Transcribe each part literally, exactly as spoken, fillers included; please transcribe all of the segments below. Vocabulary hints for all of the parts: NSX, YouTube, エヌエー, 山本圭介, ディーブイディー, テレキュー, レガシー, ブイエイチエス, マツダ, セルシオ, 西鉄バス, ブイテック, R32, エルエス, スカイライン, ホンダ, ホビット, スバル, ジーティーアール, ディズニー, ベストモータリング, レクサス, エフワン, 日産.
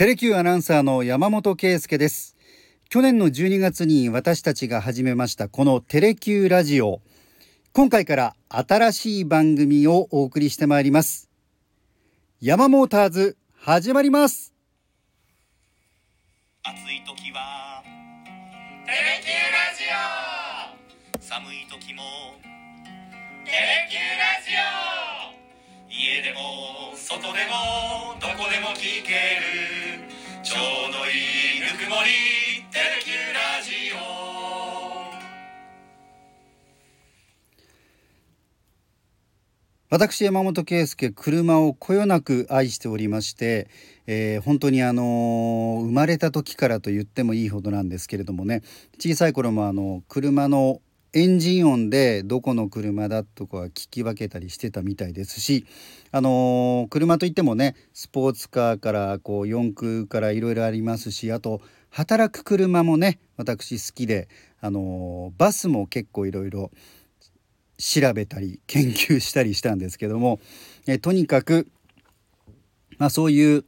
テレキューアナウンサーの山本圭介です。去年のじゅうにがつに私たちが始めましたこのテレキューラジオ、今回から新しい番組をお送りしてまいります。ヤマモーターズ始まります。暑い時はテレキューラジオ、寒い時もテレキューラジオ、家でも外でもどこでも聞けるちょうどいいぬくもりテレキューラジオ。私山本圭介、車をこよなく愛しておりまして、えー、本当にあのー、生まれた時からと言ってもいいほどなんですけれどもね、小さい頃もあの車のエンジン音でどこの車だとか聞き分けたりしてたみたいですし、あのー、車といってもね、スポーツカーからこう四駆からいろいろありますし、あと働く車もね私好きで、あのー、バスも結構いろいろ調べたり研究したりしたんですけども、えとにかく、まあ、そういう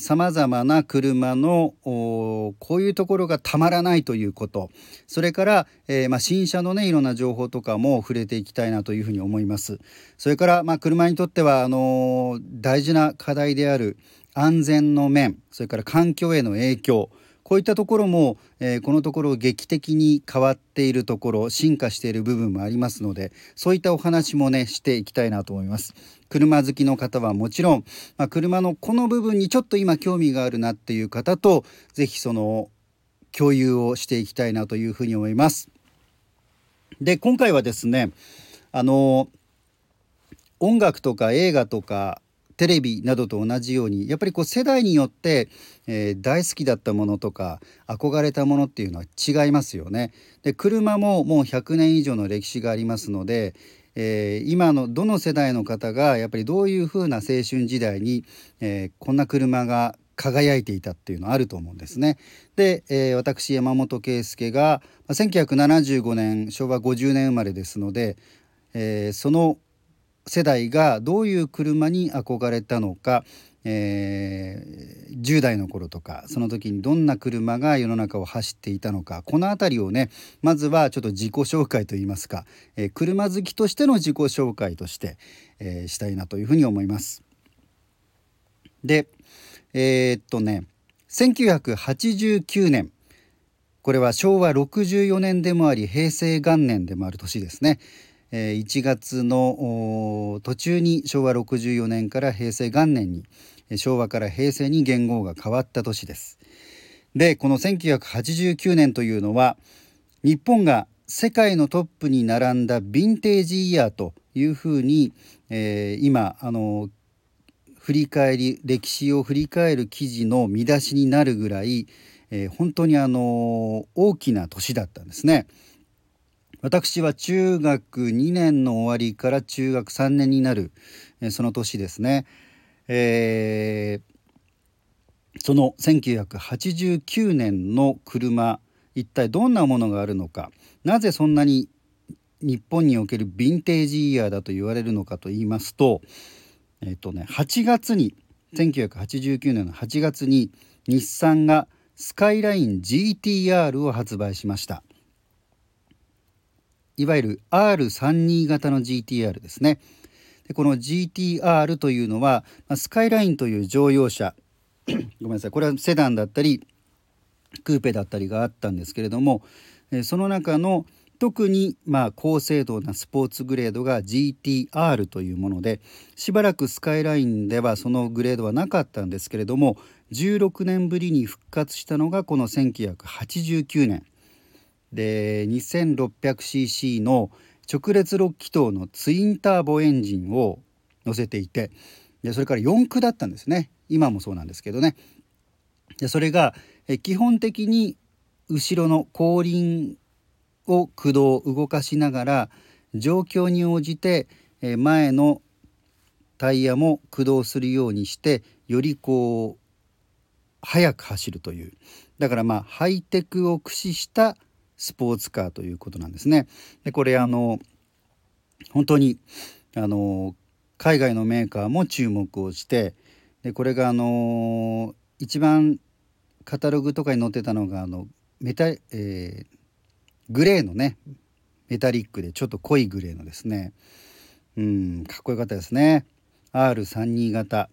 さまざまな車のこういうところがたまらないということ、それから、えーまあ、新車のねいろんな情報とかも触れていきたいなというふうに思います。それから、まあ、車にとってはあのー、大事な課題である安全の面、それから環境への影響、こういったところも、えー、このところ劇的に変わっているところ、進化している部分もありますので、そういったお話もねしていきたいなと思います。車好きの方はもちろん、まあ、車のこの部分にちょっと今興味があるなっていう方とぜひその共有をしていきたいなというふうに思います。で、今回はですね、あの音楽とか映画とかテレビなどと同じように、やっぱりこう世代によって、えー、大好きだったものとか憧れたものっていうのは違いますよね。で、車ももうひゃくねん以上の歴史がありますので、えー、今のどの世代の方がやっぱりどういう風な青春時代に、えー、こんな車が輝いていたっていうのはあると思うんですね。で、えー、私山本圭介がせんきゅうひゃくななじゅうごねんしょうわごじゅうねん生まれですので、えー、その世代がどういう車に憧れたのか、えー、じゅう代の頃とかその時にどんな車が世の中を走っていたのか、このあたりをねまずはちょっと自己紹介といいますか、えー、車好きとしての自己紹介として、えー、したいなというふうに思います。で、えー、っとねせんきゅうひゃくはちじゅうきゅうねん、これはしょうわろくじゅうよねんでもあり平成元年でもある年ですね。いちがつの途中にしょうわろくじゅうよねんから平成元年に、昭和から平成に元号が変わった年です。で、このせんきゅうひゃくはちじゅうきゅうねんというのは日本が世界のトップに並んだヴィンテージイヤーというふうに、えー、今あの振り返り歴史を振り返る記事の見出しになるぐらい、えー、本当にあの大きな年だったんですね。私は中学にねんの終わりから中学さんねんになるその年ですね、えー、そのせんきゅうひゃくはちじゅうきゅうねんの車、一体どんなものがあるのか、なぜそんなに日本におけるヴィンテージイヤーだと言われるのかと言いますと、えーとね、はちがつにせんきゅうひゃくはちじゅうきゅうねんのはちがつに日産がスカイライン ジーティーアール を発売しました。いわゆる アールさんじゅうに 型の ジーティーアール ですね。で、この ジーティーアール というのはスカイラインという乗用車ごめんなさい、これはセダンだったりクーペだったりがあったんですけれども、その中の特にまあ高精度なスポーツグレードが ジーティーアール というもので、しばらくスカイラインではそのグレードはなかったんですけれども、じゅうろくねんぶりに復活したのがこのせんきゅうひゃくはちじゅうきゅうねんで、にせんろっぴゃくシーシー の直列ろっきとうのツインターボエンジンを乗せていて、でそれからよん駆だったんですね。今もそうなんですけどね。でそれがえ基本的に後ろの後輪を駆動動かしながら、状況に応じてえ前のタイヤも駆動するようにして、よりこう速く走るという、だからまあハイテクを駆使したスポーツカーということなんですね。でこれあの本当にあの海外のメーカーも注目をして、でこれがあの一番カタログとかに載ってたのがあのメタ、えー、グレーのねメタリックでちょっと濃いグレーのですね、うん、かっこよかったですね。 アールさんじゅうに 型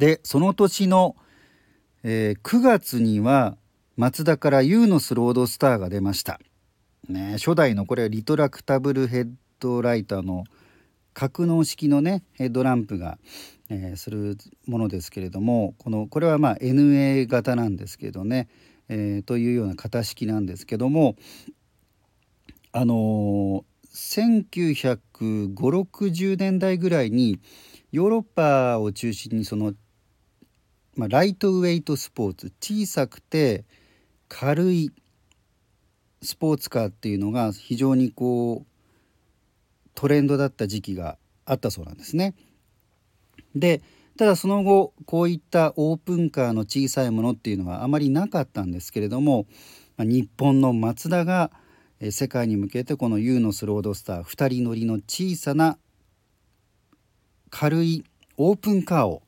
で、その年の、えー、くがつにはマツダからユーノスロードスターが出ました、ね、初代のこれリトラクタブルヘッドライターの格納式のねヘッドランプが、えー、するものですけれども、このこれはまあ エヌエー 型なんですけどね、えー、というような型式なんですけども、あのー、せんきゅうひゃくごじゅう、ろくじゅうねんだいぐらいにヨーロッパを中心にその、まあ、ライトウェイトスポーツ、小さくて軽いスポーツカーっていうのが非常にこうトレンドだった時期があったそうなんですね。で、ただその後こういったオープンカーの小さいものっていうのはあまりなかったんですけれども、日本のマツダが世界に向けてこのユーノスロードスターふたり乗りの小さな軽いオープンカーを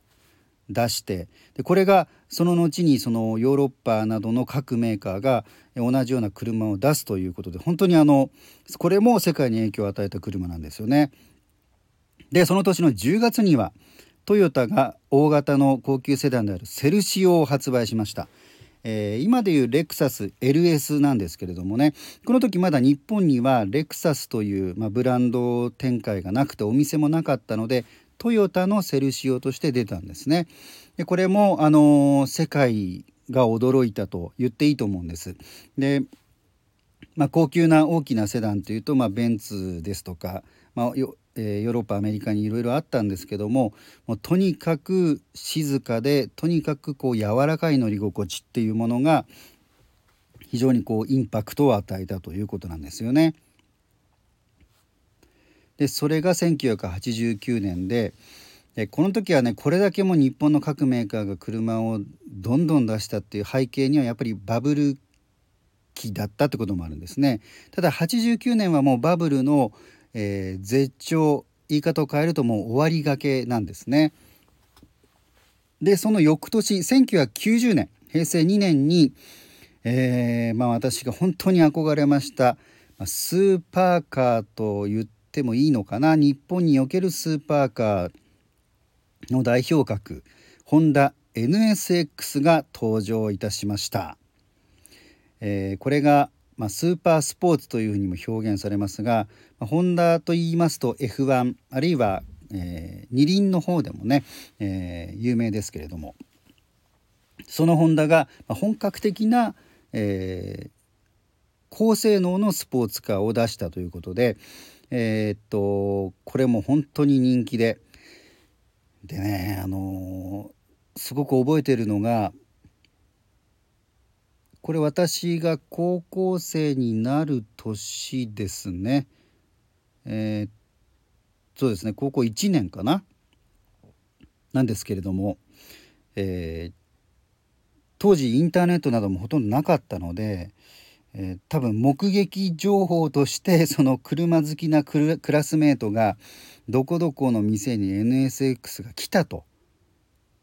出して、でこれがその後にそのヨーロッパなどの各メーカーが同じような車を出すということで、本当にあのこれも世界に影響を与えた車なんですよね。でその年のじゅうがつにはトヨタが大型の高級セダンであるセルシオを発売しました、えー、今でいうレクサス エルエス なんですけれどもね、この時まだ日本にはレクサスという、まあ、ブランド展開がなくてお店もなかったので、トヨタのセルシオとして出たんですね。でこれも、あのー、世界が驚いたと言っていいと思うんです。で、まあ、高級な大きなセダンというと、まあ、ベンツですとか、まあよえー、ヨーロッパアメリカにいろいろあったんですけども、もうとにかく静かでとにかくこう柔らかい乗り心地っていうものが非常にこうインパクトを与えたということなんですよね。でそれがせんきゅうひゃくはちじゅうきゅうねんで、でこの時はねこれだけも日本の各メーカーが車をどんどん出したっていう背景にはやっぱりバブル期だったってこともあるんですね。ただはちじゅうきゅうねんはもうバブルの、えー、絶頂、言い方を変えるともう終わりがけなんですね。でその翌年せんきゅうひゃくきゅうじゅうねんへいせいにねんに、えーまあ、私が本当に憧れましたスーパーカーと言ってでもいいのかな、日本におけるスーパーカーの代表格ホンダ エヌエスエックス が登場いたしました、えー、これが、まあ、スーパースポーツというふうにも表現されますが、まあ、ホンダといいますと エフワン あるいは、えー、二輪の方でもね、えー、有名ですけれども、そのホンダが本格的な、えー、高性能のスポーツカーを出したということで、えー、っとこれも本当に人気ででね、あのー、すごく覚えてるのが、これ私が高校生になる年ですね、えー、そうですね高校いちねんかななんですけれども、えー、当時インターネットなどもほとんどなかったので、えー、多分目撃情報としてその車好きなク ラ, クラスメートがどこどこの店に エヌエスエックス が来たと、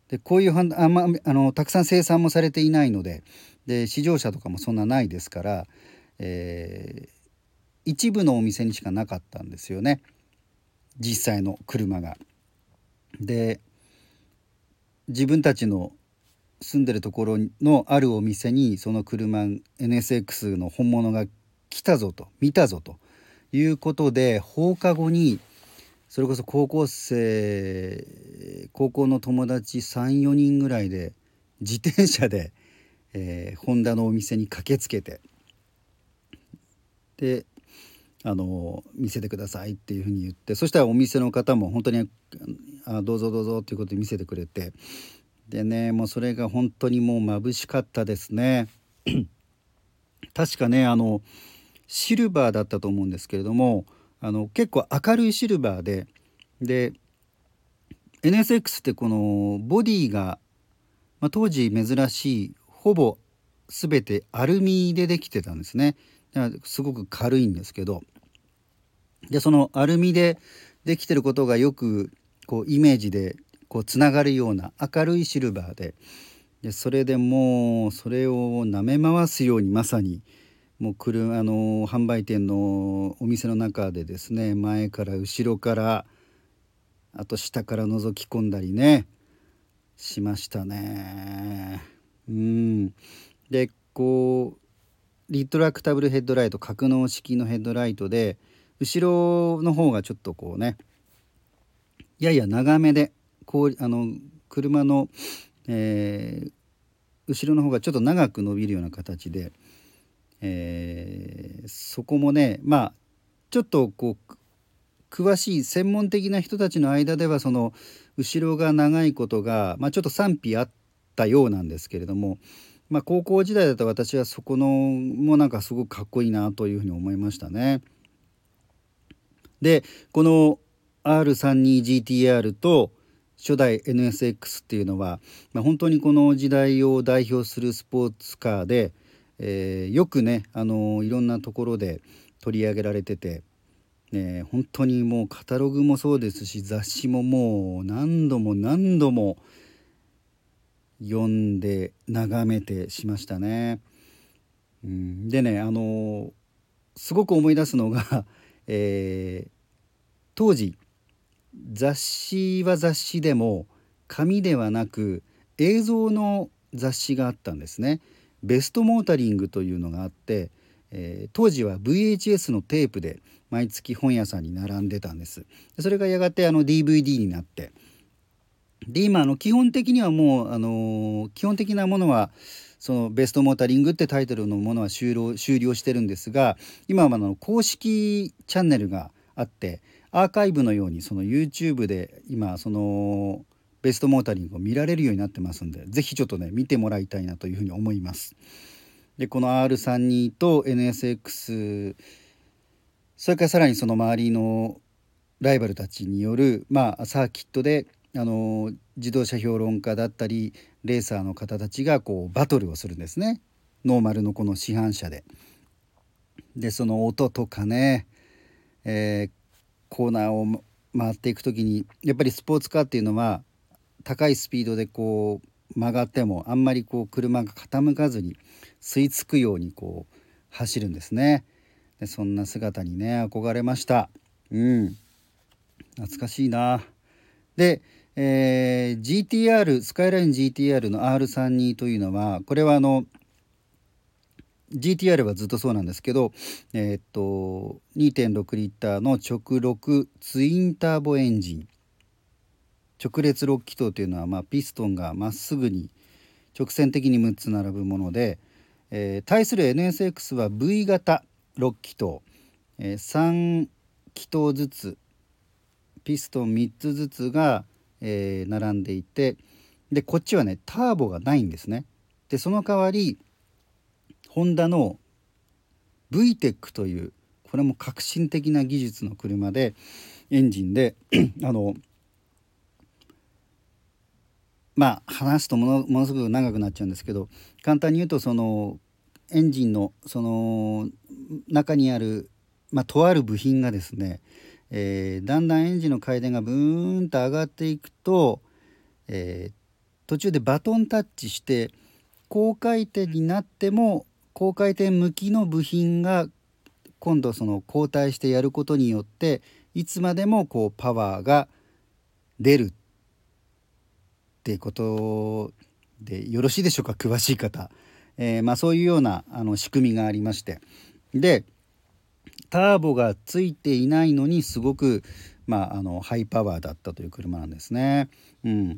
でこういうあ、まあのたくさん生産もされていないの で, で試乗車とかもそんなないですから、えー、一部のお店にしかなかったんですよね、実際の車が。で自分たちの住んでるところのあるお店にその車 エヌエスエックス の本物が来たぞと、見たぞということで、放課後にそれこそ高校生高校の友達 さん,よ 人ぐらいで自転車で、えー、ホンダのお店に駆けつけて、であの見せてくださいっていうふうに言って、そしたらお店の方も本当にあどうぞどうぞっていうことで見せてくれて、でねもうそれが本当にもう眩しかったですね確かねあのシルバーだったと思うんですけれども、あの結構明るいシルバーで、で エヌエスエックス ってこのボディが、まあ、当時珍しいほぼ全てアルミでできてたんですね。だからすごく軽いんですけど、でそのアルミでできてることがよくこうイメージでこうつながるような明るいシルバーで、でそれでもうそれを舐め回すようにまさにもう来るあの販売店のお店の中でですね、前から後ろからあと下から覗き込んだりねしましたね。うんでこうリトラクタブルヘッドライト、格納式のヘッドライトで後ろの方がちょっとこうねやや長めでこうあの車の、えー、後ろの方がちょっと長く伸びるような形で、えー、そこもねまあちょっとこう詳しい専門的な人たちの間ではその後ろが長いことが、まあ、ちょっと賛否あったようなんですけれども、まあ、高校時代だと私はそこのもなんかすごくかっこいいなというふうに思いましたね。でこの アールさんじゅうに ジーティーアール と初代 エヌエスエックス っていうのは、まあ、本当にこの時代を代表するスポーツカーで、えー、よくね、あのー、いろんなところで取り上げられてて、えー、本当にもうカタログもそうですし雑誌ももう何度も何度も読んで眺めてしましたね。うん、でね、あのー、すごく思い出すのが、えー、当時雑誌は雑誌でも紙ではなく映像の雑誌があったんですね。ベストモータリングというのがあって、えー、当時は ブイエイチエス のテープで毎月本屋さんに並んでたんです。それがやがてあの ディーブイディー になって、で今あの基本的にはもう、あのー、基本的なものはそのベストモータリングってタイトルのものは終了、終了してるんですが、今はあの公式チャンネルがあってアーカイブのようにその YouTube で今そのベストモータリングを見られるようになってますんで、ぜひちょっとね見てもらいたいなというふうに思います。でこの アールさんじゅうに と エヌエスエックス、 それからさらにその周りのライバルたちによる、まあ、サーキットであの自動車評論家だったりレーサーの方たちがこうバトルをするんですね、ノーマルのこの市販車で。でその音とかね、えー、コーナーを回っていくときにやっぱりスポーツカーっていうのは高いスピードでこう曲がってもあんまりこう車が傾かずに吸い付くようにこう走るんですね。でそんな姿にね憧れました。うん懐かしいな。でえー、ジーティーアール スカイライン ジーティーアール の アールさんじゅうに というのはこれはあの ジーティーアール はずっとそうなんですけど、えー、っと にてんろく リッターの直ろくツインターボエンジン、直列ろく気筒というのは、まあ、ピストンがまっすぐに直線的にむっつ並ぶもので、えー、対する エヌエスエックス は V 型ろく気筒、えー、さん気筒ずつピストンみっつずつがえー、並んでいて、でこっちはねターボがないんですね。でその代わりホンダの ブイテック というこれも革新的な技術の車でエンジンであのまあ話すともの、ものすごく長くなっちゃうんですけど、簡単に言うとそのエンジンのその中にある、まあ、とある部品がですね、えー、だんだんエンジンの回転がブーンと上がっていくと、えー、途中でバトンタッチして高回転になっても高回転向きの部品が今度その交代してやることによっていつまでもこうパワーが出るっていうことでよろしいでしょうか、詳しい方。えーまあ、そういうようなあの仕組みがありまして、でターボがついていないのにすごく、まあ、あのハイパワーだったという車なんですね。うん、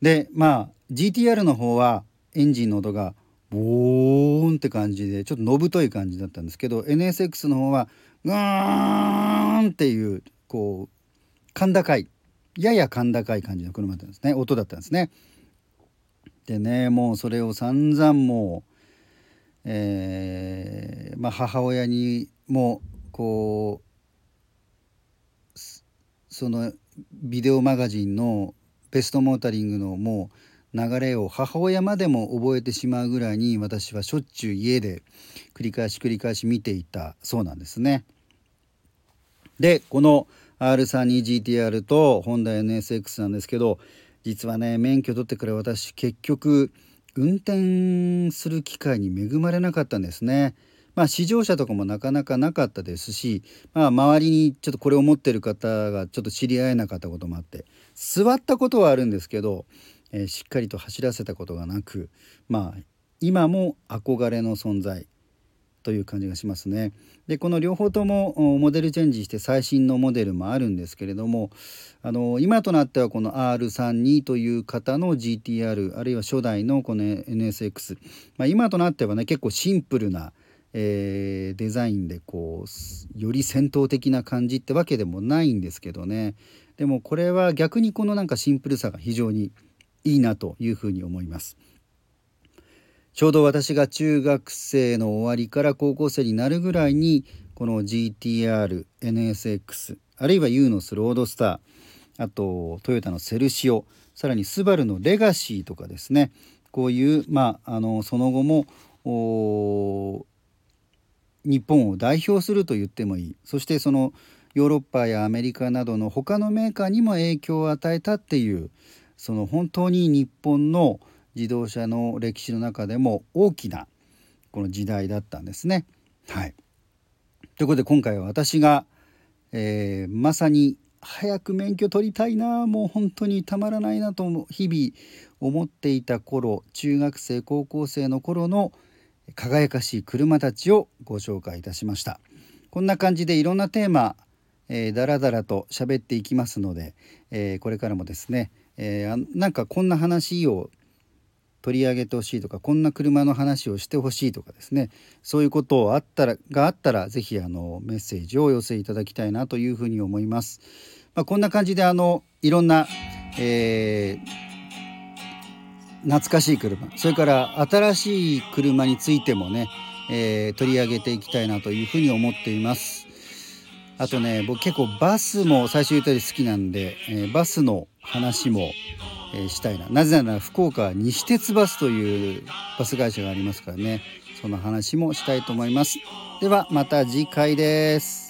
でまあ ジーティーアール の方はエンジンの音がボーンって感じでちょっとのぶとい感じだったんですけど、 エヌエスエックス の方はうーんっていうこう甲高いやや甲高い感じの車だったんですね、音だったんですね。でねもうそれを散々もう、えーまあ、母親にもうこうそのビデオマガジンのベストモータリングのもう流れを母親までも覚えてしまうぐらいに私はしょっちゅう家で繰り返し繰り返し見ていたそうなんですね。でこの アールさんじゅうに ジーティーアール とホンダ エヌエスエックス なんですけど、実はね免許取ってから私結局運転する機会に恵まれなかったんですね。まあ、試乗車とかもなかなかなかったですし、まあ、周りにちょっとこれを持ってる方がちょっと知り合えなかったこともあって、座ったことはあるんですけど、えー、しっかりと走らせたことがなく、まあ、今も憧れの存在という感じがしますね。で、この両方ともモデルチェンジして最新のモデルもあるんですけれども、あの今となってはこの アールさんじゅうに という型の ジーティーアール、 あるいは初代のこの エヌエスエックス、まあ、今となってはね、結構シンプルな、えー、デザインでこうより戦闘的な感じってわけでもないんですけどね。でもこれは逆にこのなんかシンプルさが非常にいいなというふうに思います。ちょうど私が中学生の終わりから高校生になるぐらいに、この ジーティーアール、エヌエスエックス、 あるいはユーノスロードスター、あとトヨタのセルシオ、さらにスバルのレガシーとかですね、こういう、まあ、あのその後も日本を代表すると言ってもいい、そしてそのヨーロッパやアメリカなどの他のメーカーにも影響を与えたっていう、その本当に日本の自動車の歴史の中でも大きなこの時代だったんですね。はい、ということで今回は私が、えー、まさに早く免許取りたいな、もう本当にたまらないなと日々思っていた頃、中学生高校生の頃の輝かしい車たちをご紹介いたしました。こんな感じでいろんなテーマ、えー、だらだらと喋っていきますので、えー、これからもですね、えー、なんかこんな話を取り上げてほしいとか、こんな車の話をしてほしいとかですね、そういうことをあったらがあったらぜひあのメッセージをお寄せいただきたいなというふうに思います。まあ、こんな感じであのいろんな、えー、懐かしい車、それから新しい車についてもね、えー、取り上げていきたいなというふうに思っています。あとね、僕結構バスも最初言ったより好きなんで、えー、バスの話もえー、したいな。なぜなら福岡は西鉄バスというバス会社がありますからね、その話もしたいと思います。ではまた次回です。